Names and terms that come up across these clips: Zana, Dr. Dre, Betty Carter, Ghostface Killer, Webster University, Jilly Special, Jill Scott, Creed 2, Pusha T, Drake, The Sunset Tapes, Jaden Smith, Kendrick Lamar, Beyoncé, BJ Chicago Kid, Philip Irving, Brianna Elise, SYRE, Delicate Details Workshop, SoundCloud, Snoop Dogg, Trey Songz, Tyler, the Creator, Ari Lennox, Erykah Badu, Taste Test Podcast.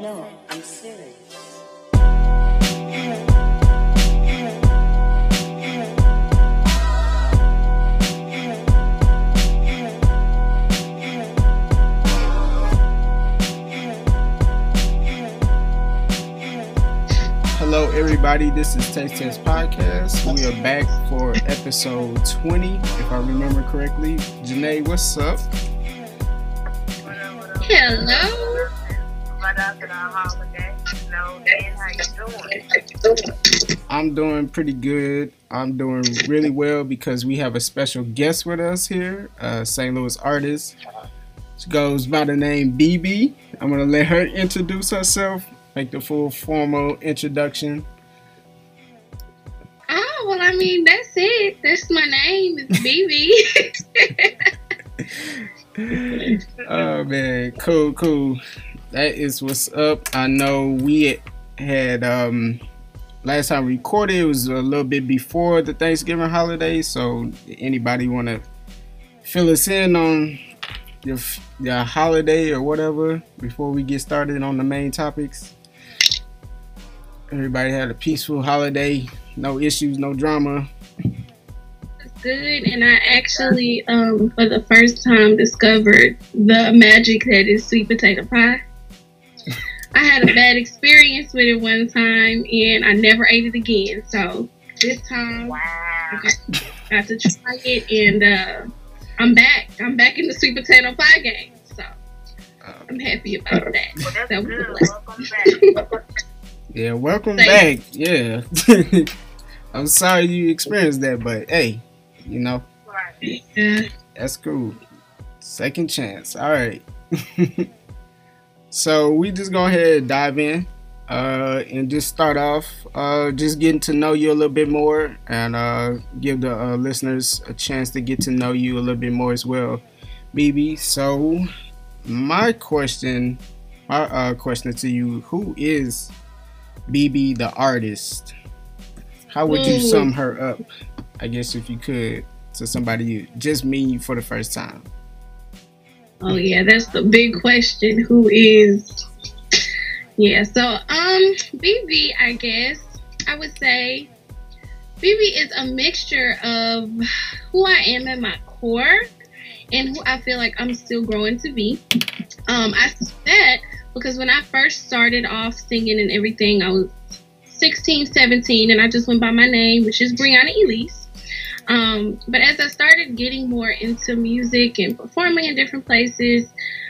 No, I'm serious. Hello everybody, this is Taste Test Podcast. We are back for episode 20, if I remember correctly. Jenae, what's up? Hello. I'm doing pretty good. I'm doing really well because we have a special guest with us here, a St. Louis artist. She goes by the name Be.Be. I'm going to let her introduce herself, make the full formal introduction. Oh, well, I mean, that's it. That's my name. It's Be.Be. Oh, man. Cool. That is what's up. I know we had last time we recorded, it was a little bit before the Thanksgiving holiday. So anybody want to fill us in on your holiday or whatever before we get started on the main topics? Everybody had a peaceful holiday, no issues, no drama. Good, and I actually for the first time discovered the magic that is sweet potato pie. I had a bad experience with it one time, and I never ate it again. So this time, wow. I got to try it, and I'm back. I'm back in the sweet potato pie game. So I'm happy about that. Well, that's that good. Welcome back. Yeah. I'm sorry you experienced that, but hey, you know, right. That's cool. Second chance. All right. So we just go ahead and dive in and just start off just getting to know you a little bit more and give the listeners a chance to get to know you a little bit more as well, Be.Be. So my question to you, who is Be.Be the artist? How would you sum her up, I guess, if you could, to somebody you just meet for the first time? Oh yeah, that's the big question. Who is? Yeah, so Be.Be, I guess I would say Be.Be is a mixture of who I am at my core and who I feel like I'm still growing to be. I said that because when I first started off singing and everything, I was 16, 17, and I just went by my name, which is Brianna Elise. But as I started getting more into music and performing in different places,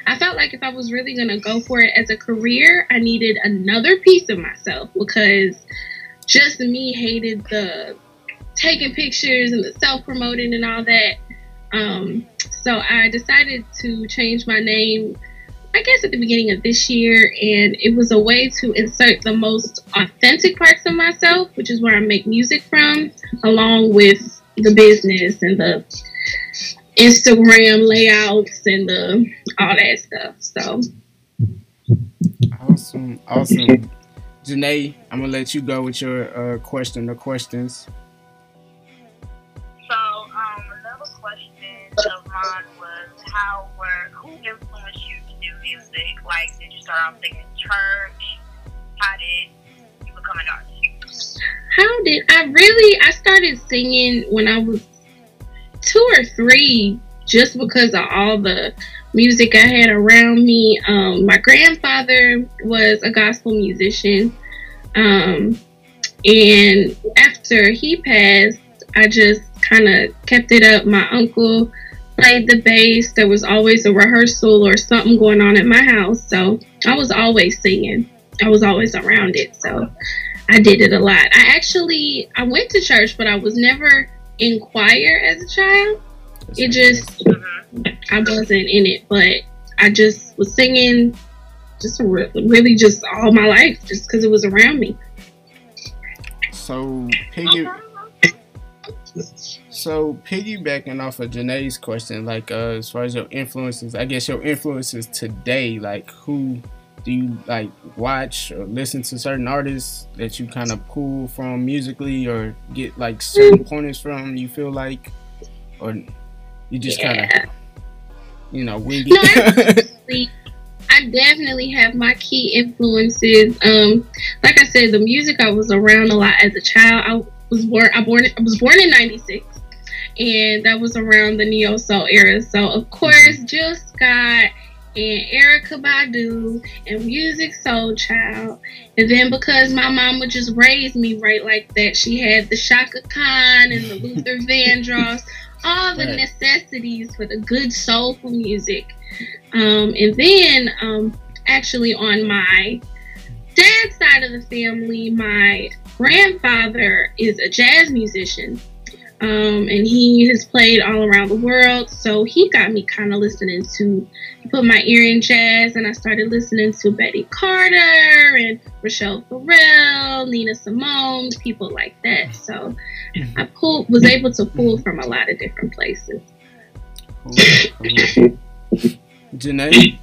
I felt like if I was really going to go for it as a career, I needed another piece of myself, because just me hated the taking pictures and the self-promoting and all that. So I decided to change my name, I guess, at the beginning of this year, and it was a way to insert the most authentic parts of myself, which is where I make music from, along with the business and the Instagram layouts and the all that stuff. So awesome. Jenae, I'm gonna let you go with your question or questions. So another question of mine was who influenced you to do music? Like, did you start off singing in church? How did you become an artist? I started singing when I was 2 or 3, just because of all the music I had around me. My grandfather was a gospel musician, and after he passed, I just kind of kept it up. My uncle played the bass. There was always a rehearsal or something going on at my house, so I was always singing. I was always around it, so I did it a lot. I went to church, but I was never in choir as a child. It just, I wasn't in it, but I just was singing just really just all my life, just because it was around me. So, piggybacking off of Jenae's question, like as far as your influences, I guess your influences today, like who do you like watch or listen to certain artists that you kind of pull from musically or get like certain pointers from, you feel like, or you just kind of, you know, wing it? No, I definitely have my key influences. Like I said, the music I was around a lot as a child. I was born in '96, and that was around the neo soul era. So of course, Jill Scott and Erykah Badu and Musiq Soulchild. And then because my mama just raised me right like that, she had the Chaka Khan and the Luther Vandross, all the necessities for the good soulful music. And then actually on my dad's side of the family, my grandfather is a jazz musician. And he has played all around the world, so he got me kind of listening to, put my ear in jazz, and I started listening to Betty Carter and Rochelle Farrell, Nina Simone, people like that. So I was able to pull from a lot of different places. Cool. Jenae?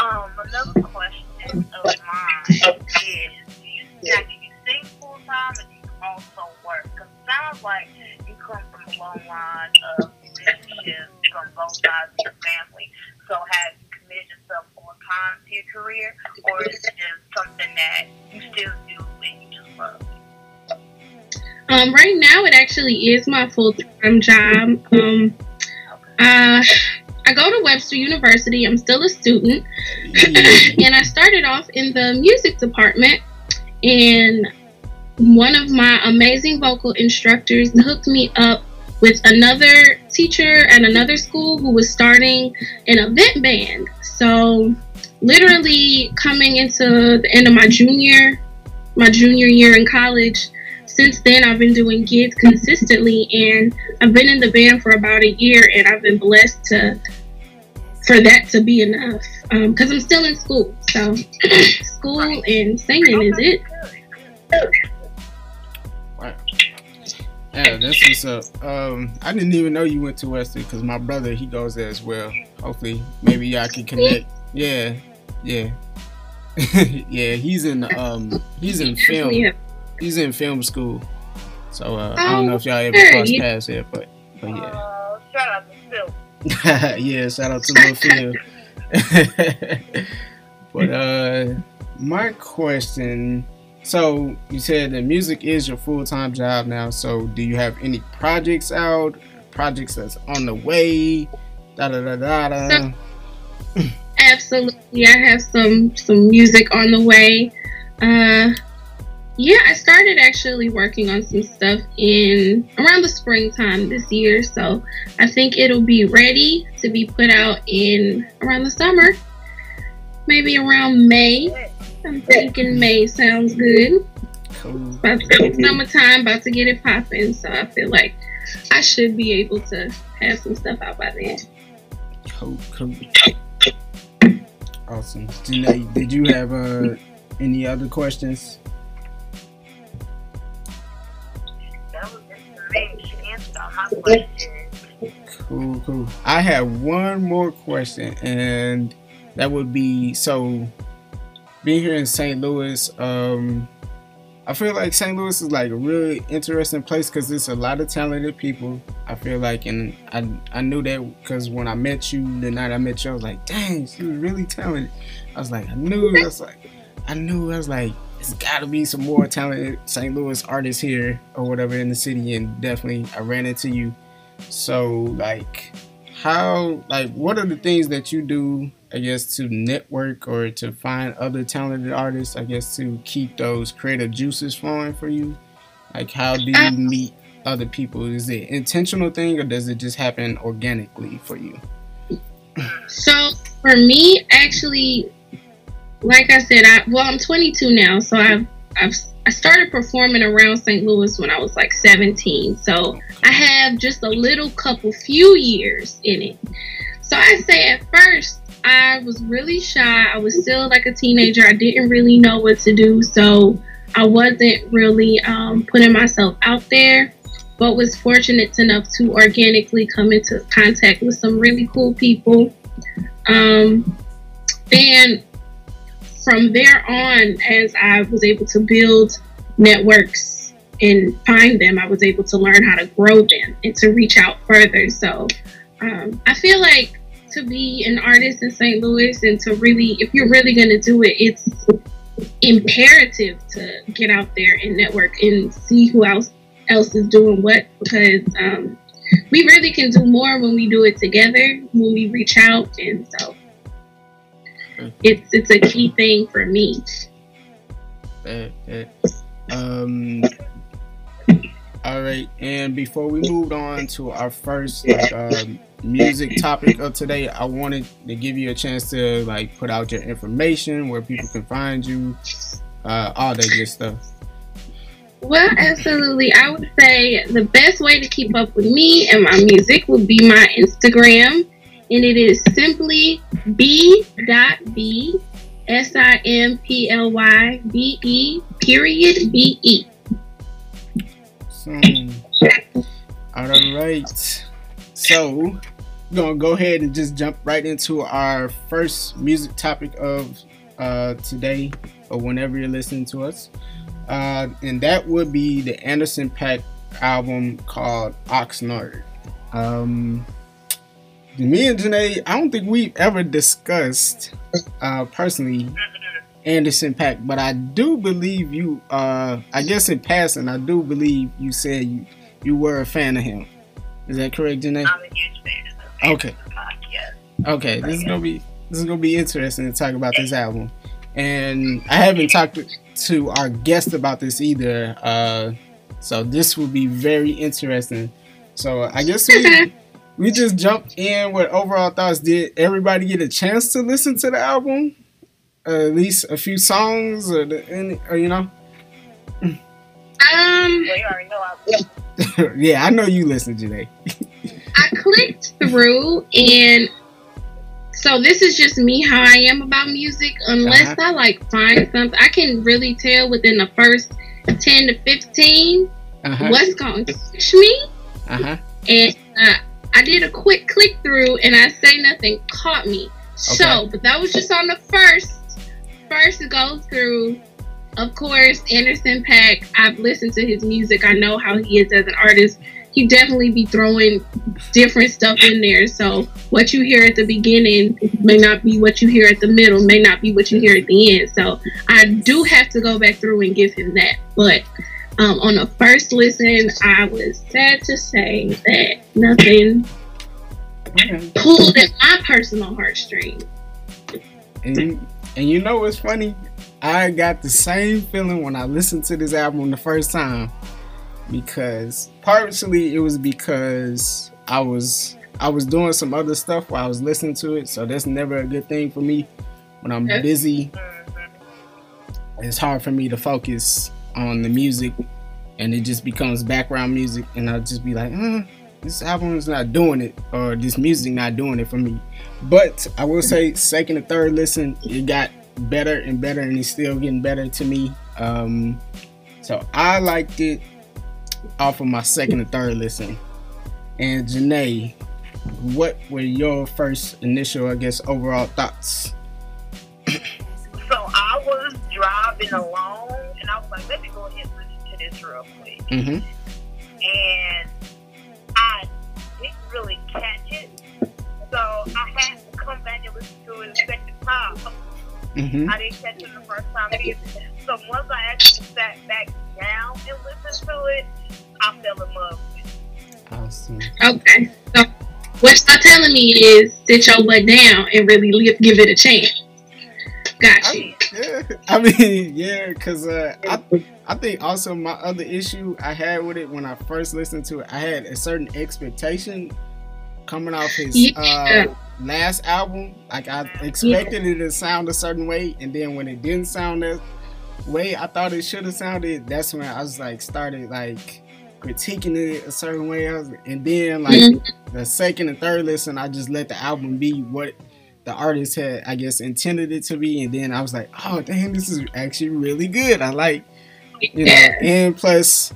Another question of mine is, do you sing full time, and do you also work? Because it sounds like you come from a long line of musicians from both sides of your family. So have you committed yourself full time to your career, or is it just something that you still do and you just love? Right now, it actually is my full time job. I go to Webster University. I'm still a student. And I started off in the music department, and one of my amazing vocal instructors hooked me up with another teacher at another school who was starting an event band. So literally coming into the end of my junior year in college, since then, I've been doing gigs consistently, and I've been in the band for about a year, and I've been blessed for that to be enough, because I'm still in school, so school and singing is it. Wow. Yeah, that's what's up. I didn't even know you went to Western, because my brother, he goes there as well. Hopefully, maybe y'all can connect. Yeah. Yeah, he's in film. Yeah. He's in film school, so I don't know if y'all ever crossed paths there, but yeah. Shout out to Phil. Yeah, shout out to Lil Phil. But my question, so you said that music is your full-time job now, so do you have any projects out, projects that's on the way, So, absolutely, I have some music on the way. Yeah, I started actually working on some stuff in around the springtime this year, so I think it'll be ready to be put out in around the summer, maybe around May. I'm thinking May sounds good. About to be summertime, about to get it popping, so I feel like I should be able to have some stuff out by then. Awesome. Jenae, did you have any other questions? Cool. I have one more question, and that would be, so being here in St. Louis, I feel like St. Louis is like a really interesting place because there's a lot of talented people, I feel like, and I knew that because when I met you, the night I met you, I was like, dang, she was really talented. I was like, there's gotta be some more talented St. Louis artists here or whatever in the city, and definitely I ran into you. So like, how, like, what are the things that you do, I guess, to network or to find other talented artists, I guess, to keep those creative juices flowing for you? Like, how do you meet other people? Is it an intentional thing, or does it just happen organically for you? So for me, actually, like I said, I'm 22 now, so I started performing around St. Louis when I was like 17. So I have just a few years in it. So I say at first I was really shy. I was still like a teenager. I didn't really know what to do, so I wasn't really putting myself out there, but was fortunate enough to organically come into contact with some really cool people. Then from there on, as I was able to build networks and find them, I was able to learn how to grow them and to reach out further. So I feel like to be an artist in St. Louis and to really, if you're really going to do it, it's imperative to get out there and network and see who else is doing what, because we really can do more when we do it together, when we reach out. And so it's a key thing for me. All right, and before we moved on to our first music topic of today, I wanted to give you a chance to like put out your information, where people can find you, all that good stuff. Well, absolutely. I would say the best way to keep up with me and my music would be my Instagram, and it is simply B.Be, SIMPLYBE .BE. So, all right. So, we're gonna go ahead and just jump right into our first music topic of today, or whenever you're listening to us, and that would be the Anderson.Paak album called Oxnard. Me and Jenae, I don't think we've ever discussed personally Anderson.Paak, but I do believe you. I guess in passing, I do believe you said you were a fan of him. Is that correct, Jenae? I'm a huge fan of Anderson.Paak, yes. Okay, this is gonna be interesting to talk about this album, and I haven't talked to our guest about this either. So this will be very interesting. So I guess we just jumped in with overall thoughts. Did everybody get a chance to listen to the album? At least a few songs, or you know. Well, you already know yeah, I know you listened today. I clicked through, and so this is just me how I am about music. Unless I like find something, I can really tell within the first 10 to 15 what's going to catch me. And I did a quick click through, and I say nothing caught me. Okay. So, but that was just on the first go through. Of course, Anderson.Paak, I've listened to his music. I know how he is as an artist. He definitely be throwing different stuff in there. So what you hear at the beginning may not be what you hear at the middle, may not be what you hear at the end. So I do have to go back through and give him that. But on the first listen, I was sad to say that nothing pulled at my personal heartstrings. And you know what's funny? I got the same feeling when I listened to this album the first time, because partially it was because I was doing some other stuff while I was listening to it, so that's never a good thing for me. When I'm busy, it's hard for me to focus on the music, and it just becomes background music, and I'll just be like, this album is not doing it, or this music not doing it for me. But I will say, second and third listen, it got better and better, and it's still getting better to me. So I liked it off of my second and third listen. And Jenae, what were your first initial, I guess, overall thoughts? So I was driving along, and I was like, let me go ahead and listen to this real quick. And I didn't really catch it, so I had to come back and listen to it the second time. I didn't catch it the first time either. So once I actually sat back down and listened to it, I fell in love with it. Awesome. Okay. So what you're telling me is sit your butt down and really give it a chance. Gotcha. I mean, because I think also my other issue I had with it when I first listened to it, I had a certain expectation coming off his last album. Like, I expected it to sound a certain way, and then when it didn't sound that way I thought it should have sounded, that's when I was like started like critiquing it a certain way. And then like the second and third listen, I just let the album be what the artist had, I guess, intended it to be, and then I was like, oh damn, this is actually really good. I like, you know, and plus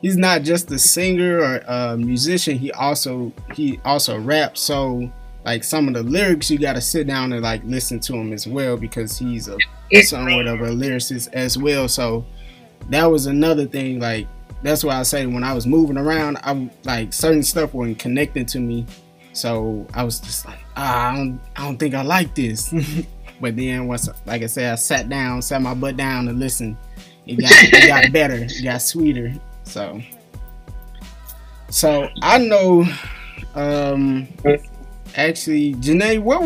he's not just a singer or a musician, he also raps, so like some of the lyrics, you got to sit down and like listen to him as well, because he's a somewhat of a lyricist as well. So that was another thing. Like, that's why I say when I was moving around, I'm like, certain stuff wasn't connecting to me. So I was just like, I don't think I like this. But then once, like I said, I sat down, sat my butt down and listened. It got better, it got sweeter. So I know, actually, Jenae, what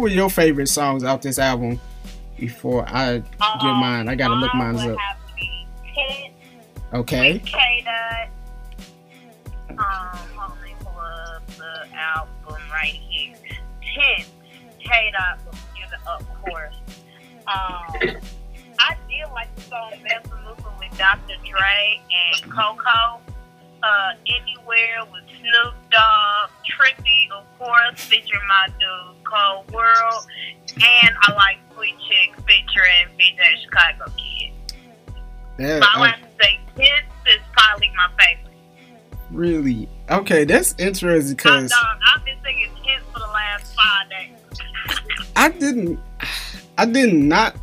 were your favorite songs off this album? Before I get mine, I gotta look mine up. Hit, okay. Let me pull up the album right here. Hit, K-Dot was given up, of course. I did like the song "Resolution" with Dr. Dre and Coco. Anywhere with Snoop Dogg, Trippy, of course, featuring my dude Cold World, and I like Sweet Chick featuring BJ Chicago Kid. Yeah, I like to say this is probably my favorite. Really? Okay, that's interesting because I've been singing hits for the last 5 days. I did not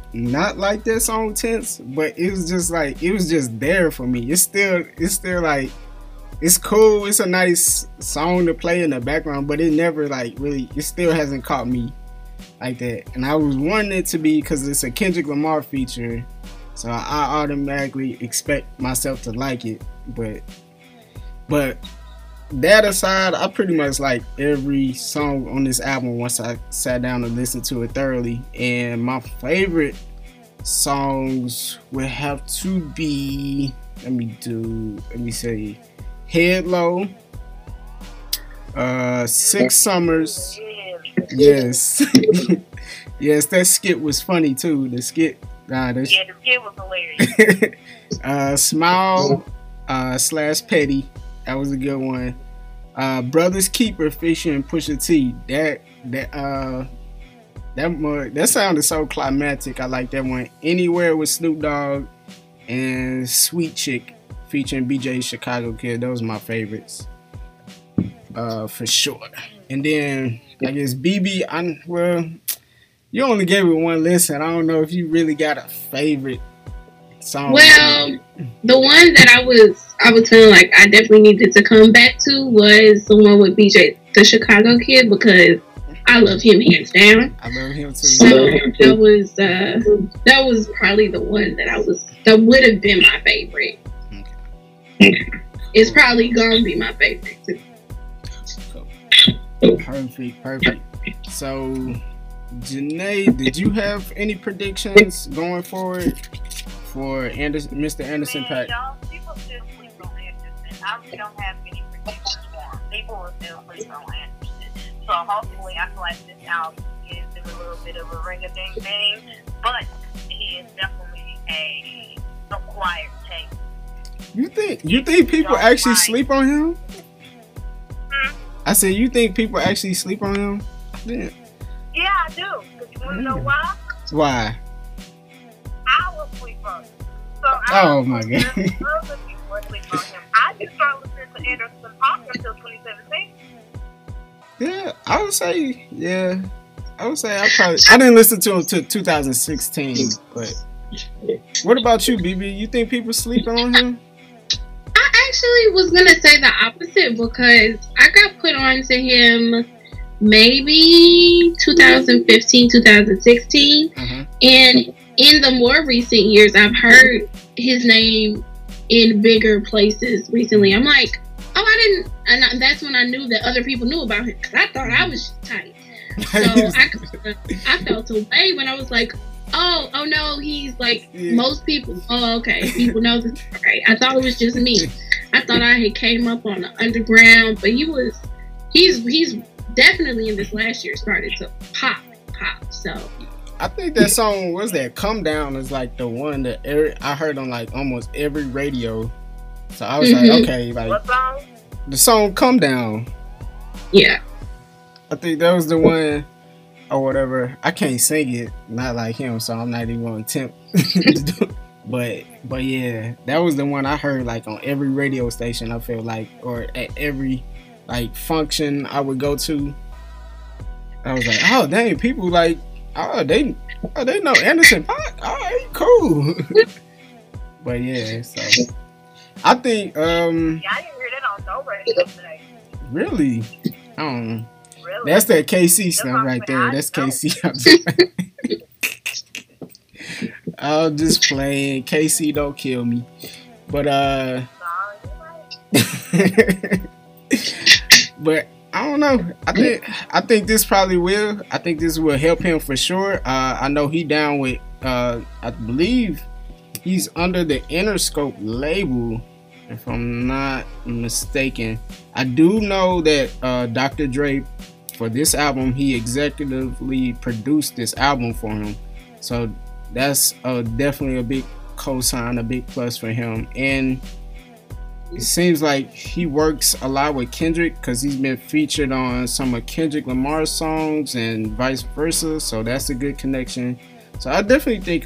like that song Tense, but it was just like, it was just there for me. It's still like, it's cool, it's a nice song to play in the background, but it never like really, it still hasn't caught me like that. And I was wanting it to be, because it's a Kendrick Lamar feature, so I automatically expect myself to like it. But that aside, I pretty much like every song on this album once I sat down and listened to it thoroughly. And my favorite songs would have to be, let me say Head Low, Six Summers, yes, yes, that skit was funny too, the skit was hilarious, Smile, / Petty, that was a good one, Brother's Keeper featuring Pusha T, that sounded so climactic, I like that one, Anywhere with Snoop Dogg, and Sweet Chick featuring BJ Chicago Kid. Those are my favorites, for sure. And then I guess BB. You only gave it one listen. I don't know if you really got a favorite song. Well, the one that I was feeling like I definitely needed to come back to was the one with BJ the Chicago Kid, because I love him hands down. I love him too. So that was probably the one that would have been my favorite. It's probably gonna be my favorite too. Cool. Perfect. So, Jenae, did you have any predictions going forward for Mr. Anderson.Paak? Y'all, people still sleep on Anderson. I really don't have any predictions for him. People will still sleep on Anderson. So hopefully, I feel like this album gives him a little bit of a ring a ding ding, but he is definitely a acquired taste. You think people actually sleep on him? I said, you think people actually sleep on him? Damn. Yeah, I do. Cause you wanna know why? Why? I will sleep on him. Oh my God. Other people will sleep on him. I just started listening to Anderson.Paak until 2017. Yeah, I would say I didn't listen to him until 2016, but. What about you, BB? You think people sleep on him? I actually was going to say the opposite, because I got put on to him maybe 2015, 2016. Uh-huh. And in the more recent years, I've heard his name in bigger places recently. I'm like, and that's when I knew that other people knew about him, because I thought I was just tight. So I felt away when I was like, oh no, he's like most people. Oh, okay, people know this. Okay, I thought it was just me. I thought I had came up on the underground, but he's definitely in this last year started to pop. So I think that song was that Come Down is like the one that I heard on like almost every radio. So I was like, okay, like what song? The song Come Down. Yeah, I think that was the one. Or whatever. I can't sing it, not like him, so I'm not even gonna attempt. But yeah, that was the one I heard like on every radio station. I feel like, or at every like function I would go to. I was like, oh dang, people like, oh they know Anderson.Paak. All right, cool. But yeah, so I think yeah, I didn't hear that on Sober today. Really? I don't know. Really? That's that KC stuff right there. That's KC. I'll just play KC, don't kill me. But but I don't know. I think this probably will. I think this will help him for sure. I know he down with I believe he's under the Interscope label, if I'm not mistaken. I do know that Dr. Dre, for this album, he executively produced this album for him. So that's definitely a big cosign, a big plus for him. And it seems like he works a lot with Kendrick, because he's been featured on some of Kendrick Lamar's songs and vice versa. So that's a good connection. So I definitely think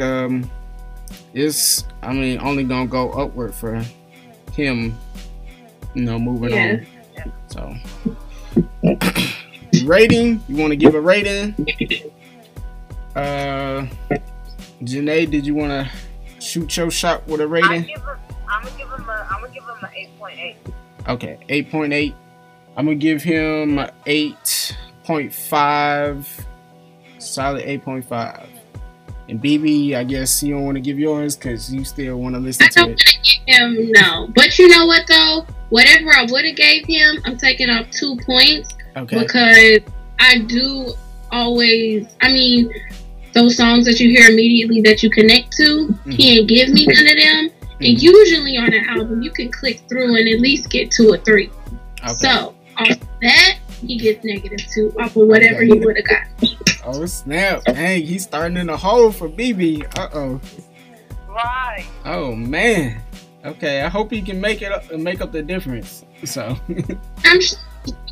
it's, I mean, only gonna go upward for him, you know, moving on. So rating, you want to give a rating? Jenae, did you want to shoot your shot with a rating? I'm gonna give him an 8.8. Okay, 8.8. I'm gonna give him 8.5. Solid 8.5. And BB, I guess you don't want to give yours because you still want to listen to it. I don't want to give him no. But you know what though? Whatever I would have gave him, I'm taking off 2 points. Okay. Because I do always, I mean, those songs that you hear immediately that you connect to, mm-hmm. he ain't give me none of them. Mm-hmm. And usually on an album, you can click through and at least get 2 or 3. Okay. So off that, he gets -2 off of whatever he would have got. Oh snap! Dang, he's starting in a hole for BB. Uh oh. Right. Oh man. Okay, I hope he can make it up and make up the difference. So. I'm sure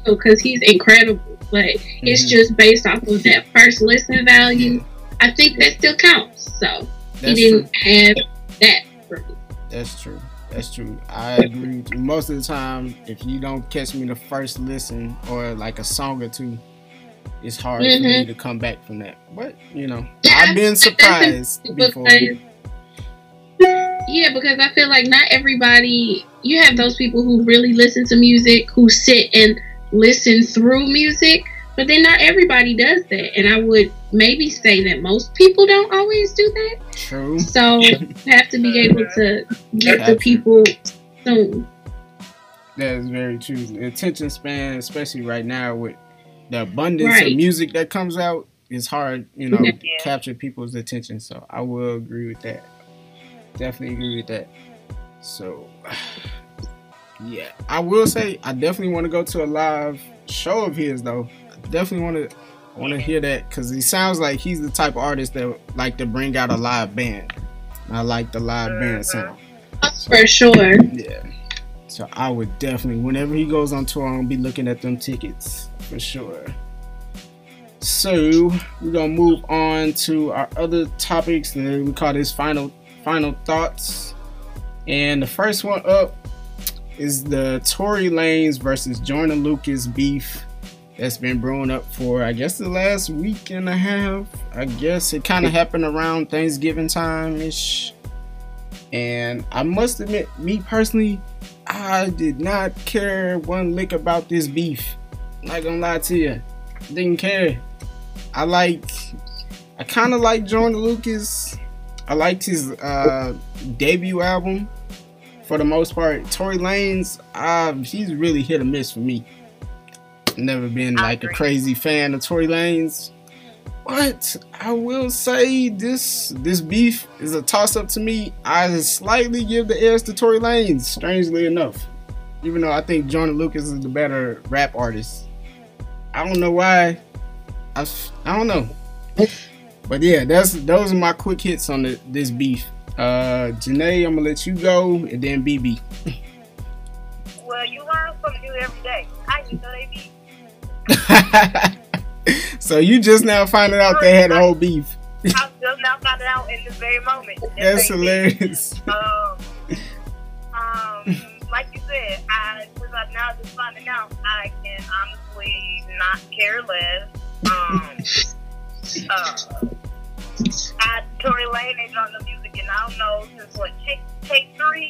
because he's incredible, but mm-hmm. it's just based off of that first listen value. I think that still counts. So that's he didn't true. Have that for me. That's true. That's true. I agree with you. Most of the time, if you don't catch me the first listen or like a song or two, it's hard mm-hmm. for me to come back from that. But, you know, yeah, I've been surprised before. Yeah, because I feel like not everybody, you have those people who really listen to music, who sit and listen through music, but then not everybody does that. And I would maybe say that most people don't always do that. True. So you have to be able to get the people soon. That is very true. The attention span, especially right now with the abundance of music that comes out, it's hard, you know, to capture people's attention. So I will agree with that. Definitely agree with that. So yeah, I will say I definitely want to go to a live show of his though. I definitely want to hear that, because he sounds like he's the type of artist that like to bring out a live band. I like the live band sound. So, for sure. Yeah. So I would definitely, whenever he goes on tour, I'm gonna be looking at them tickets for sure. So we're gonna move on to our other topics, and then we call this final thoughts. And the first one up is the Tory Lanez versus Joyner Lucas beef that's been brewing up for, I guess, the last week and a half. I guess it kind of happened around Thanksgiving time-ish. And I must admit, me personally, I did not care one lick about this beef. I'm not gonna lie to you. Didn't care. I kind of like Joyner Lucas. I liked his debut album for the most part. Tory Lanez, he's really hit or miss for me. Never been like a crazy fan of Tory Lanez, but I will say this beef is a toss up to me. I slightly give the edge to Tory Lanez, strangely enough, even though I think Joyner Lucas is the better rap artist. I don't know why. I don't know. But yeah, those are my quick hits on this beef. Jenae, I'm gonna let you go, and then BB. Well, you learn something new every day. How you know they beef? So you just now finding out they had a whole beef. I'm just now finding out in this very moment. That's hilarious. Like you said, since I'm now just finding out, I can honestly not care less. Tory Lanez on the music, and I don't know since what, Chick Take Three,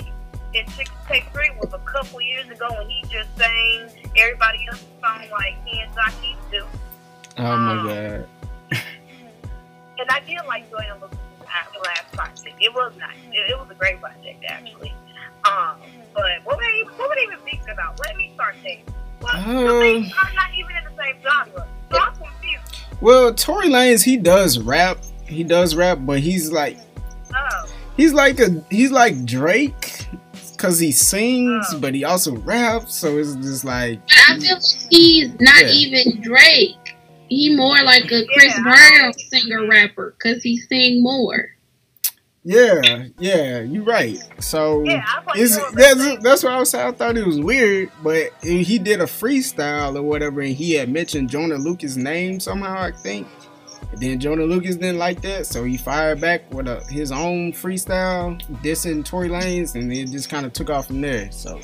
and Chick Take Three was a couple years ago, and he just sang everybody else's song like he and Zaki do. Oh my god! And I did like Joyner Lucas' last project. It was nice. It was a great project actually. But what would they even think about? Let me start thinking. Well, they are not even in the same genre. So I'm confused. Well, Tory Lanez, he does rap, but he's like Drake, cause he sings, but he also raps. So it's just like I feel like he's not even Drake. He more like a Chris Brown singer rapper, cause he sing more. Yeah, you're right. So that's what I was saying. I thought it was weird, but he did a freestyle or whatever, and he had mentioned Joyner Lucas' name somehow, I think. And then Joyner Lucas didn't like that, so he fired back with his own freestyle dissing Tory Lanez, and it just kind of took off from there. So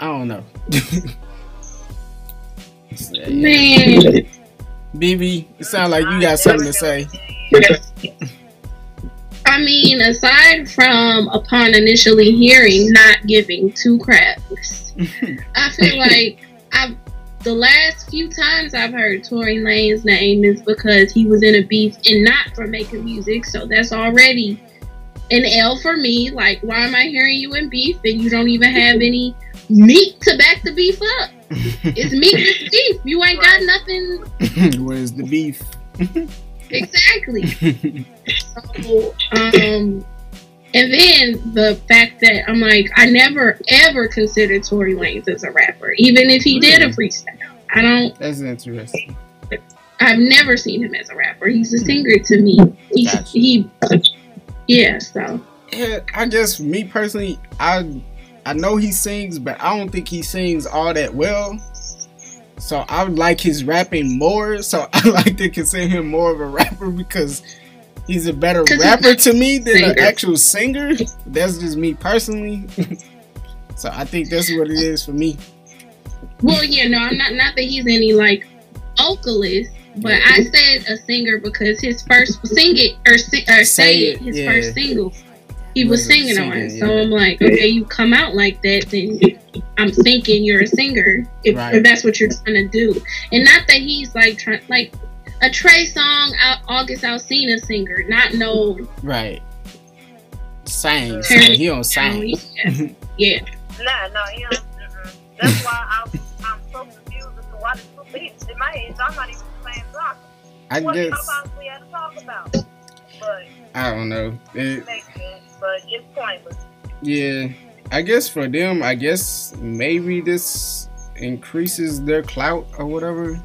I don't know. Man, BB, it sounds like you got something to say. I mean, aside from upon initially hearing, not giving two craps, I feel like the last few times I've heard Tory Lanez's name is because he was in a beef and not for making music, so that's already an L for me. Like, why am I hearing you in beef and you don't even have any meat to back the beef up? It's meat with beef. You ain't got nothing. Where's the beef? Exactly. So, and then the fact that I'm like, I never ever considered Tory Lanez as a rapper, even if he did a freestyle. I don't. That's interesting. I've never seen him as a rapper. He's a singer to me. So. Yeah, I guess me personally, I know he sings, but I don't think he sings all that well. So I would like his rapping more. So I like to consider him more of a rapper because. He's a better rapper to me than an actual singer. That's just me personally. So I think that's what it is for me. Well, I'm not that he's any like vocalist, but I said a singer because his first first single he was singing on. So I'm like, okay, you come out like that, then I'm thinking you're a singer if that's what you're trying to do. And not that he's like trying like. A Trey song, August Alsina singer, not no right. Sang, so he don't sing. Yeah. No, he don't. That's why I'm so confused as to why the two beats in my head. I'm not even playing rock. What had to talk about? But I don't know. It makes sense, but it's pointless. Yeah, I guess for them, maybe this increases their clout or whatever.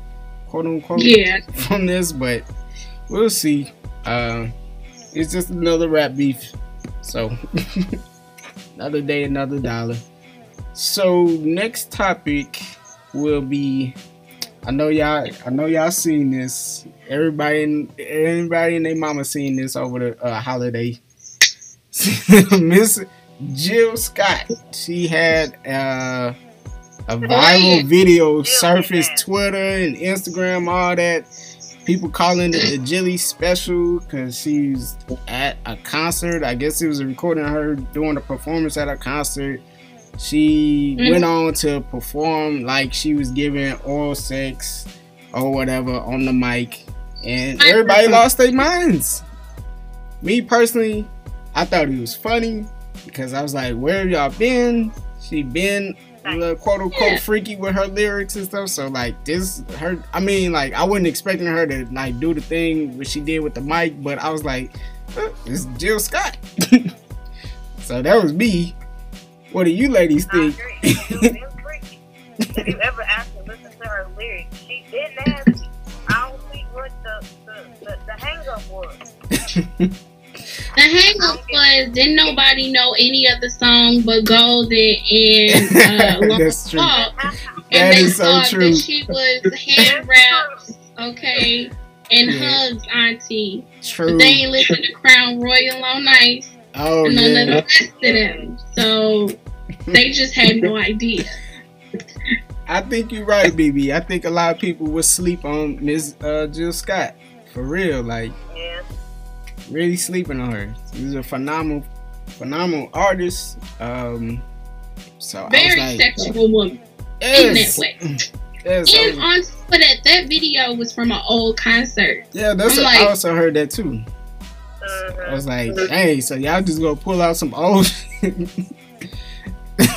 Quote unquote, from this, but we'll see. It's just another rap beef, so another day, another dollar. So next topic will be, I know y'all seen this. Everybody and their mama seen this over the holiday. Miss Jill Scott, she had a viral video surfaced Twitter and Instagram, all that. People calling it the Jilly special because she's at a concert. I guess it was a recording of her doing a performance at a concert. She went on to perform like she was giving oral sex or whatever on the mic. And everybody lost their minds. Me personally, I thought it was funny because I was like, where have y'all been? She been quote unquote freaky with her lyrics and stuff. So like I wasn't expecting her to like do the thing what she did with the mic, but I was like, it's Jill Scott. So that was me. What do you ladies think? It was freaky. If you ever actually listen to her lyrics, she did nasty. I don't see what the hang up was. The hang-up was, didn't nobody know any other song but Golden and Long Walk. And they thought that she was hand wraps, and hugs auntie. True. But they ain't listen to Crown Royal on Ice. Oh, and none of the rest of them. So, they just had no idea. I think you're right, BB. I think a lot of people would sleep on Ms. Jill Scott. For real, like, yeah. Really sleeping on her. She's a phenomenal artist. So very sexual woman. Yes. In that way. Yes, and on top of that, that video was from an old concert. Yeah, that's what, like, I also heard that too. So I was like, hey, so y'all just gonna pull out some old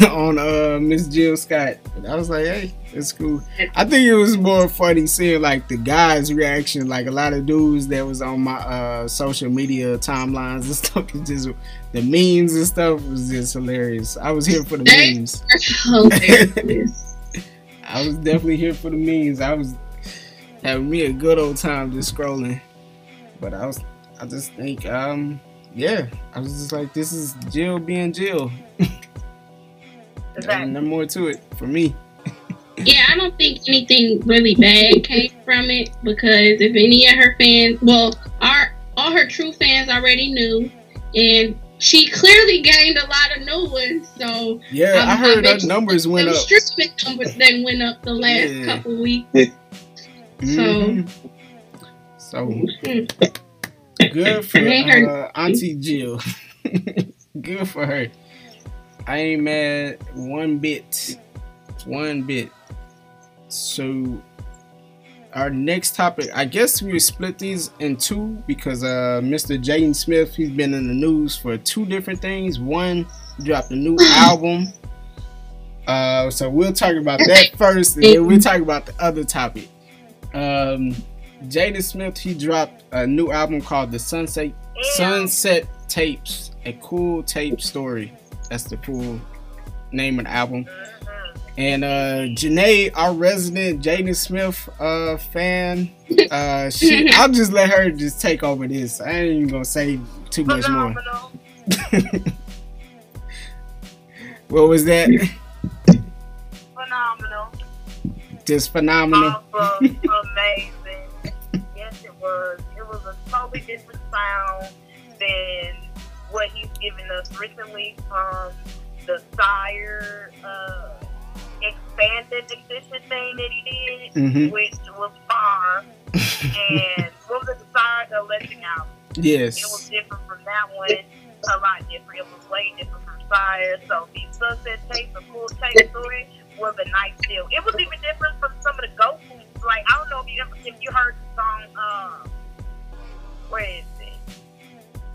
on Miss Jill Scott. And I was like, hey, that's cool. I think it was more funny seeing like the guys' reaction, like a lot of dudes that was on my social media timelines and stuff. Just the memes and stuff was just hilarious. I was here for the memes. I was definitely here for the memes. I was having me a good old time just scrolling. But I just think, yeah, I was just like, this is Jill being Jill. Exactly. No more to it for me. Yeah, I don't think anything really bad came from it, because if any of her fans, well, all her true fans already knew, and she clearly gained a lot of new ones, so yeah, I heard those numbers went up. Streaming numbers then went up the last couple weeks. So good for Auntie Jill. Good for her. I ain't mad one bit. So our next topic, I guess we split these in two, because Mr. Jaden Smith, he's been in the news for two different things. One, dropped a new album. So we'll talk about that first, and then we'll talk about the other topic. Jaden Smith, he dropped a new album called The Sunset Tapes, a cool tape story. That's the full name of the album. And Jenae, our resident Jaden Smith fan, I'll just let her just take over this. I ain't even gonna say too much more. What was that? Phenomenal. Just phenomenal. Amazing. Yes, it was. It was a totally different sound than what he's given us recently from the SYRE expanded edition thing that he did, which was fire. And what was it, the SYRE, the Electric album? Yes. It was different from that one, a lot different. It was way different from SYRE. So the Sunset Tapes, the cool tape story, was a nice deal. It was even different from some of the go-tos. Like, I don't know if you heard the song, where is it?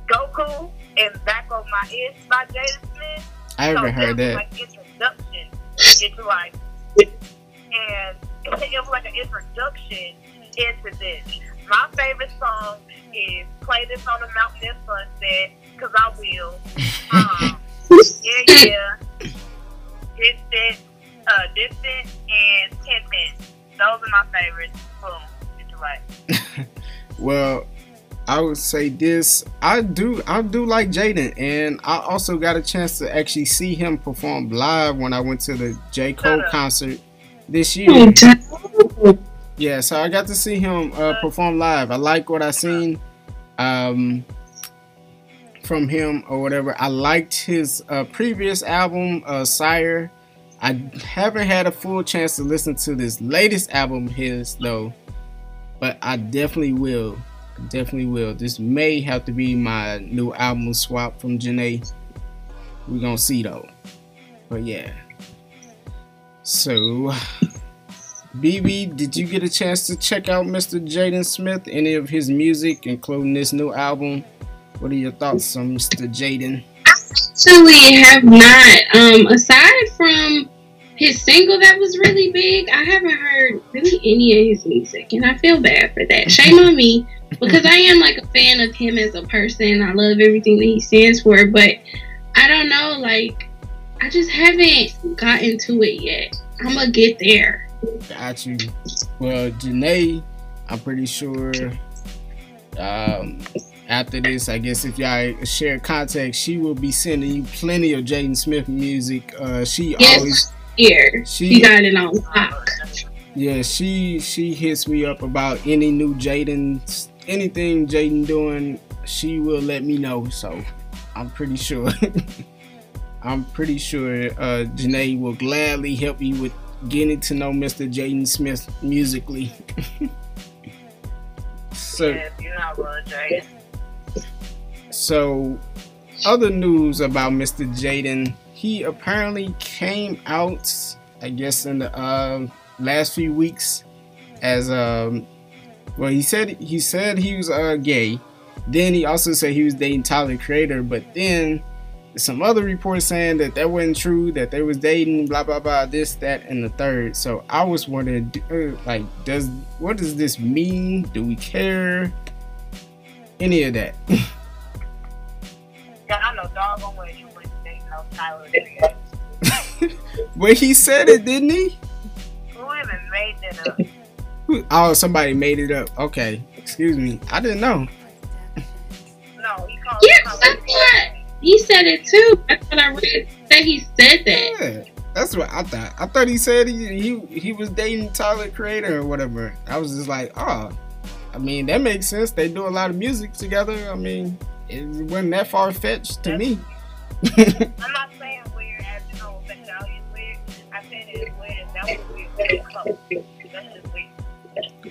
Goku and Back on My Ass by Jaden Smith. I haven't heard that. Like introduction. It's like, and it was like an introduction into this. My favorite song is Play This on the Mountain at Sunset, because I will. Distant, and 10 minutes. Those are my favorites. Boom. It's like. Well, I would say this, I do like Jaden, and I also got a chance to actually see him perform live when I went to the J. Cole concert this year. Yeah, so I got to see him perform live. I like what I seen from him or whatever. I liked his previous album, SYRE. I haven't had a full chance to listen to this latest album his though, but I definitely will. This may have to be my new album swap from Jenae. We're gonna see though. But yeah. So BB, did you get a chance to check out Mr. Jaden Smith? Any of his music, including this new album? What are your thoughts on Mr. Jaden? I actually have not. Aside from his single that was really big, I haven't heard really any of his music, and I feel bad for that. Shame on me. Because I am like a fan of him as a person. I love everything that he stands for, but I don't know, like, I just haven't gotten to it yet. I'm gonna get there. Got you. Well, Jenae, I'm pretty sure after this, I guess if y'all share contact, she will be sending you plenty of Jaden Smith music. She got it on lock. Yeah, she hits me up about any new Jaden, anything Jaden doing, she will let me know. So I'm pretty sure Jenae will gladly help you with getting to know Mr. Jaden Smith musically. So other news about Mr. Jaden, he apparently came out, I guess, in the last few weeks as well. He said he was gay. Then he also said he was dating Tyler, the Creator, but then some other reports saying that that wasn't true, that they was dating, blah blah blah, this, that, and the third. So I was wondering, like, what does this mean? Do we care? Any of that? Yeah, I know doggone well you was dating no Tyler, the Creator. Well, he said it, didn't he? Who even made that up? Oh, somebody made it up. Okay, excuse me, I didn't know. No, he called. Yes, that's what he said it too. That's what I read. That he said that. Yeah, that's what I thought. I thought he said he was dating Tyler, the Creator, or whatever. I was just like, oh, I mean, that makes sense. They do a lot of music together. I mean, it wasn't that far fetched to me. I'm not saying weird as in homosexuality is weird. I said it's weird, and that was weird. That's just weird.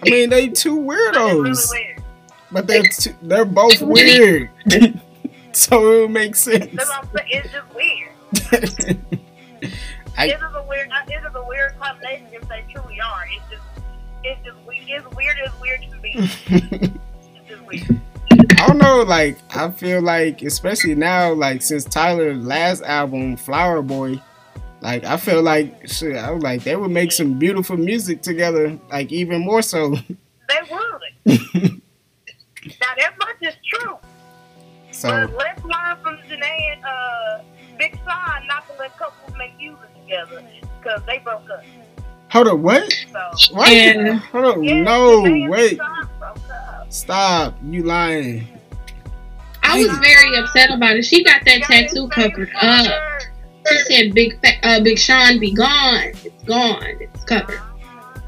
I mean, they two weirdos. Really weird. But they're both weird. So it would make sense. It's just weird. It is a weird combination if they truly are. It's just weird as weird can be. It's just weird. I don't know, like, I feel like, especially now, like, since Tyler's last album, Flower Boy, like, I feel like, shit, I was like, they would make some beautiful music together, like, even more so. They would. Now, that much is true. So, let's learn from Jenae and Big Sean not to let couples make music together because they broke up. Hold up, what? So, what? Yeah. Hold up, yeah, no, wait. Stop, you lying. I was very upset about it. She got that tattoo covered up. She said Big Sean be gone. It's gone. It's covered.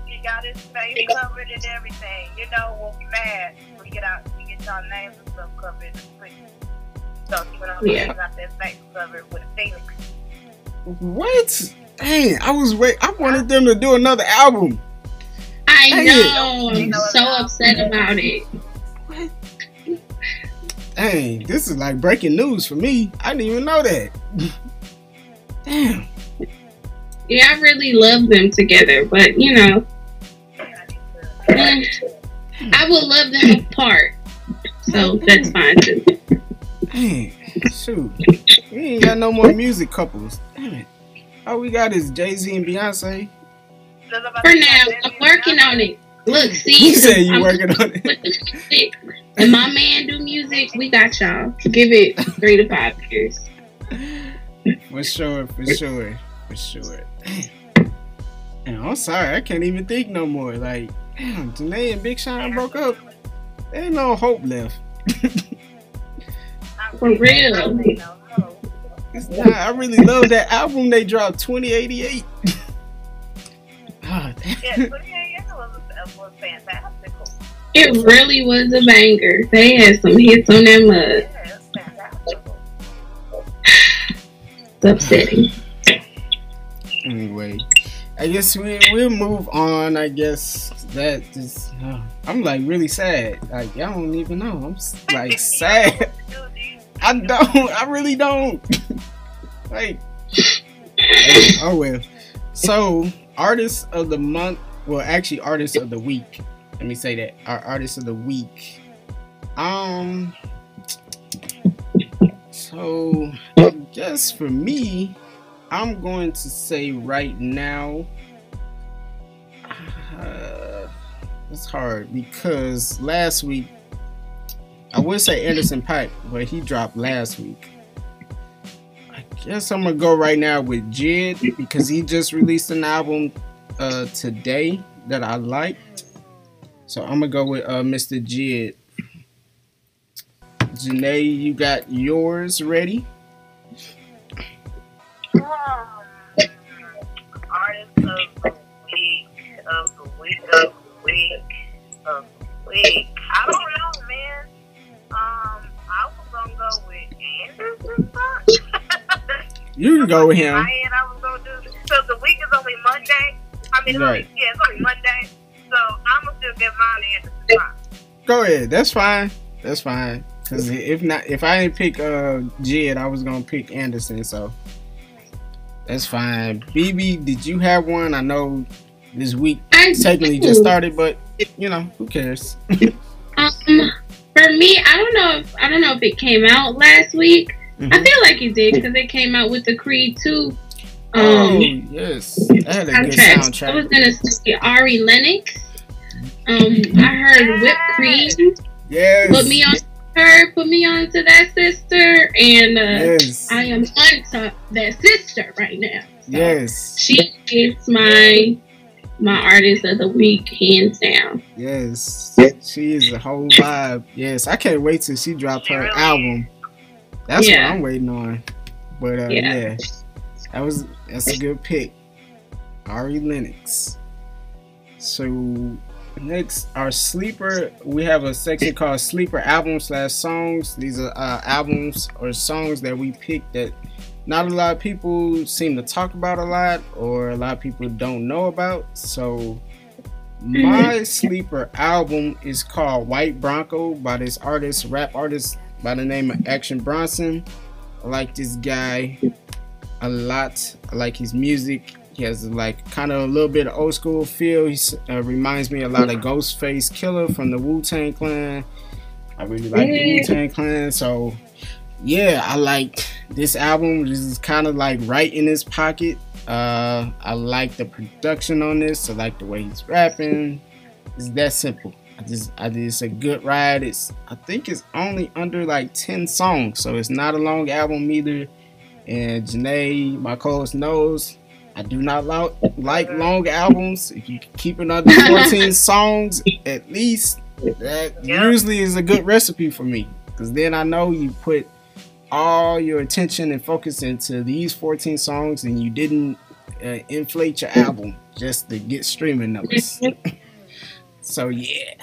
She got his face covered and everything. You know, we'll be mad when we get out. Y'all names and stuff covered in the picture. So you know, yeah. Got that face covered with a phoenix. What? Dang, I wanted them to do another album. I know. I'm so upset about it. What? Dang, this is like breaking news for me. I didn't even know that. Damn. Yeah, I really love them together, but you know, I would love them apart. So that's fine too. Dang, shoot, we ain't got no more music couples. Damn it! All we got is Jay-Z and Beyonce. For now, I'm working on it. Look, see, you say you working on it. And my man do music. We got y'all. Give it 3 to 5 years. For sure. And I'm sorry, I can't even think no more. Like, damn, Jenae and Big Sean broke up. There ain't no hope left. For real. I really love that album they dropped, 2088. Yeah, 2088 was fantastic. It really was a banger. They had some hits on that mug. Yeah, it was fantastic. It's upsetting. Anyway. I guess we'll move on. I guess that just I'm like really sad. Like y'all don't even know. I'm like sad. I don't. I really don't. Like oh well. So artists of the month. Well, actually artists of the week. Let me say that. Our artists of the week. So I guess for me. I'm going to say right now, it's hard because last week, I would say Anderson.Paak, but he dropped last week. I guess I'm going to go right now with JID because he just released an album today that I liked. So I'm going to go with Mr. JID. Jenae, you got yours ready? Artist of the week. I don't know, man. I was gonna go with Anderson.Paak. You can go with him. I was gonna do. So the week is only Monday, I mean, right. Yeah, it's only Monday, so I'm gonna still give mine the answer tomorrow. Go ahead. That's fine. That's fine. Cause if I didn't pick JID, I was gonna pick Anderson. So that's fine. Be.Be, did you have one? I know this week technically just started, but you know who cares. For me, I don't know if it came out last week. Mm-hmm. I feel like it did because it came out with the Creed 2. Oh yes, that had a good soundtrack. I was gonna say Ari Lennox. I heard Whipped Cream. Yes. Put me on to that sister, and yes. I am on to that sister right now. So yes, she is my artist of the week, hands down. Yes, she is the whole vibe. Yes, I can't wait till she drops her album. That's what I'm waiting on. But yeah. That's a good pick, Ari Lennox. So next, our sleeper, we have a section called sleeper albums / songs. These are albums or songs that we pick that not a lot of people seem to talk about a lot, or a lot of people don't know about. So my sleeper album is called White Bronco by this rap artist by the name of Action Bronson. I like this guy a lot. I like his music. He has like kind of a little bit of old school feel. He reminds me a lot of Ghostface Killer from the Wu-Tang Clan. I really like the Wu-Tang Clan. So yeah, I like this album. This is kind of like right in his pocket. I like the production on this. I like the way he's rapping. It's that simple. It's a good ride. I think it's only under like 10 songs, so it's not a long album either. And Jenae, my co-host, knows I do not like long albums. If you keep it under 14 songs at least, that usually is a good recipe for me, because then I know you put all your attention and focus into these 14 songs, and you didn't inflate your album just to get streaming numbers. So yeah,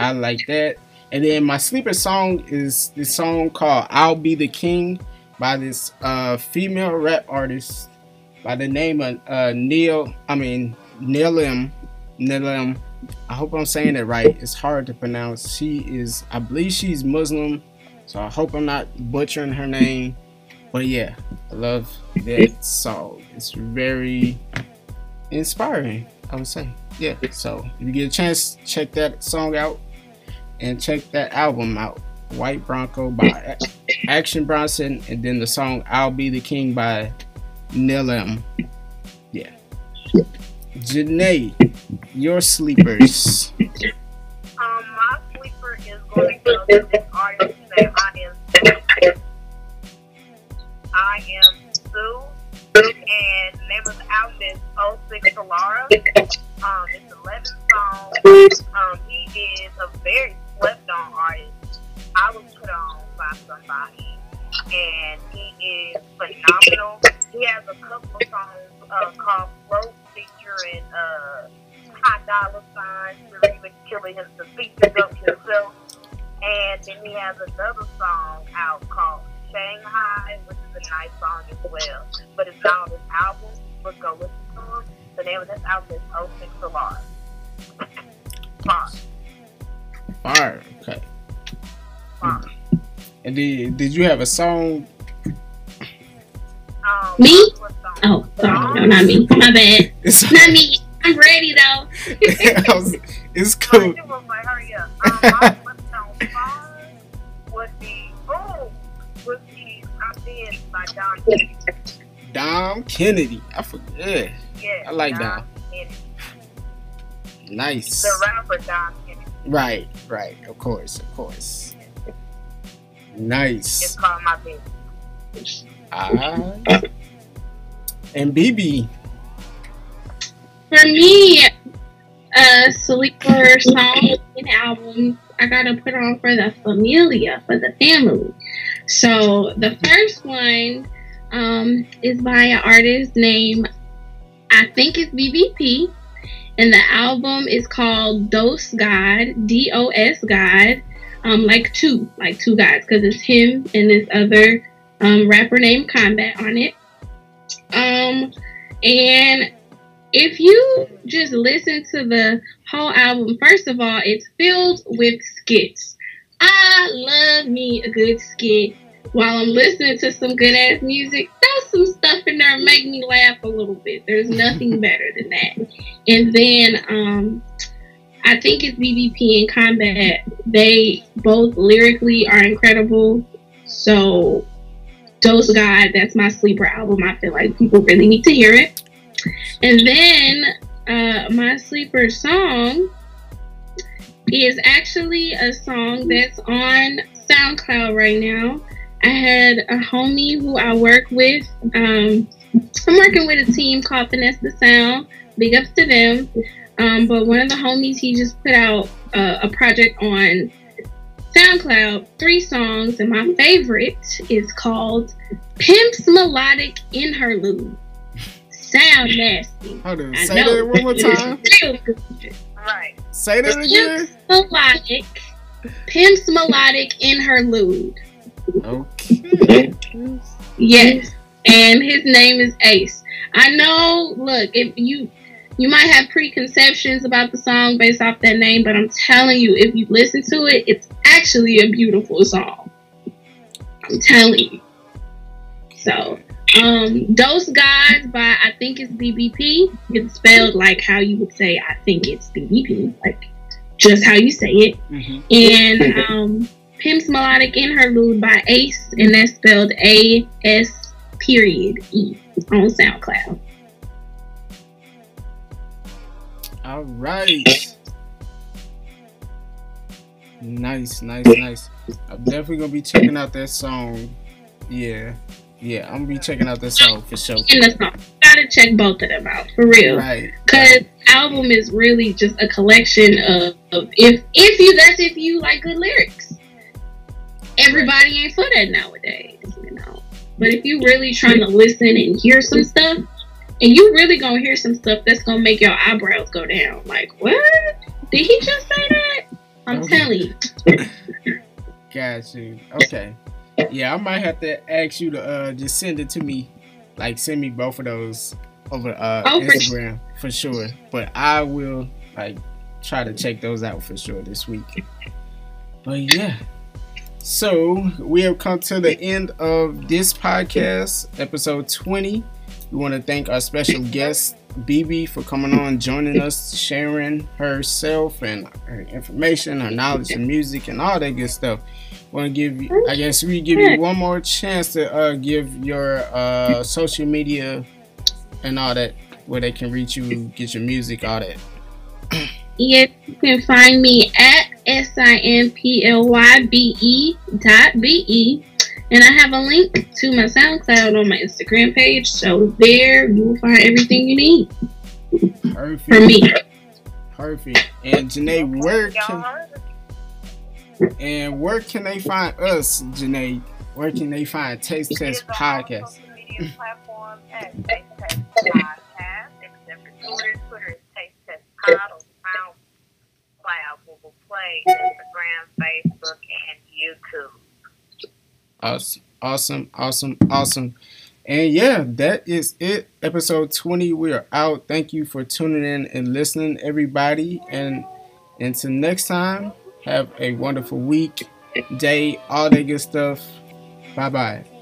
I like that. And then my sleeper song is this song called I'll Be the King by this female rap artist by the name of Neilem. I hope I'm saying it right. It's hard to pronounce. I believe she's Muslim, so I hope I'm not butchering her name. But yeah, I love that song. It's very inspiring, I would say. Yeah, so if you get a chance, check that song out and check that album out. White Bronco by Action Bronson, and then the song I'll Be the King by Neilem. Yeah. Jenae, your sleepers. My sleeper is going to go to this artist named I Am Sue, and the name of the album is 06 Solara. It's 11 songs. He is a very slept on artist. I was put on by somebody, and he is phenomenal. He has a couple of songs called Float featuring $5 sign. He's even killing him to feature up himself. And then he has another song out called Shanghai, which is a nice song as well. But it's not on his album, but go listen to him. The name of this album is 06 Solar. Fire. Okay. And did you have a song? Me? Oh, sorry. No, not me. My bad. Not me. I'm ready though. It's cool. Hurry up. My song would be I'm Being by Dom Kennedy. Dom Kennedy. I forget. Yeah, I like Dom. Nice. The rapper Dom Kennedy. Right. Of course. Nice. It's called My Baby. And Be.Be. For me, sleeper song and album, I gotta put on for the familia, for the family. So the first one is by an artist named, I think it's BBP, and the album is called Dos God, D-O-S God. Like two guys, because it's him and this other rapper named Combat on it. And it if you just listen to the whole album, first of all, it's filled with skits. I love me a good skit. While I'm listening to some good ass music, throw some stuff in there, make me laugh a little bit. There's nothing better than that. And then I think it's BBP and Combat. They both lyrically are incredible. So Dose God, that's my sleeper album. I feel like people really need to hear it. And then my sleeper song is actually a song that's on SoundCloud right now. I had a homie who I work with. I'm working with a team called Finesse the Sound. Big ups to them. But one of the homies, he just put out a project on SoundCloud, 3 songs, and my favorite is called Pimp's Melodic Interlude. Sound nasty. Hold on, say that one more time. Right. Say that again. Pimp's Melodic Interlude. Okay. Yes, and his name is Ace. I know. Look, if you might have preconceptions about the song based off that name, but I'm telling you, if you listen to it, it's actually a beautiful song. I'm telling you. So, Dose Guys by I think it's BBP. It's spelled like how you would say I think it's BBP, like just how you say it. Mm-hmm. And Pimp's Melodic Interlude by Ace, and that's spelled AS.E on SoundCloud. All right. Nice. I'm definitely gonna be checking out that song. Yeah, I'm gonna be checking out that song for sure. And the song. Gotta check both of them out for real. Right. Cause album is really just a collection of if you like good lyrics. Everybody ain't for that nowadays, you know. But if you really trying to listen and hear some stuff, and you really gonna hear some stuff that's gonna make your eyebrows go down. Like, what? Did he just say that? I'm telling you. Got you. Okay. Yeah, I might have to ask you to just send it to me. Like, send me both of those over Instagram for sure. But I will try to check those out for sure this week. But yeah. So, we have come to the end of this podcast, episode 20. We want to thank our special guest, Be.Be, for coming on, joining us, sharing herself and her information, her knowledge of music, and all that good stuff. Want to give you, I guess we give you one more chance to give your social media and all that, where they can reach you, get your music, all that. Yes, you can find me at simplybe.be. And I have a link to my SoundCloud on my Instagram page. So there you will find everything you need. Perfect. For me. Perfect. And Jenae, where can they find us, Jenae? Where can they find Taste Test Podcast? On social media platforms at Taste Test Podcast, except for Twitter. Twitter is Taste Test Pod on SoundCloud, Google Play, Instagram, Facebook, and YouTube. Awesome. And yeah, that is it. Episode 20, we are out. Thank you for tuning in and listening, everybody. And until next time, have a wonderful week, day, all that good stuff. Bye-bye.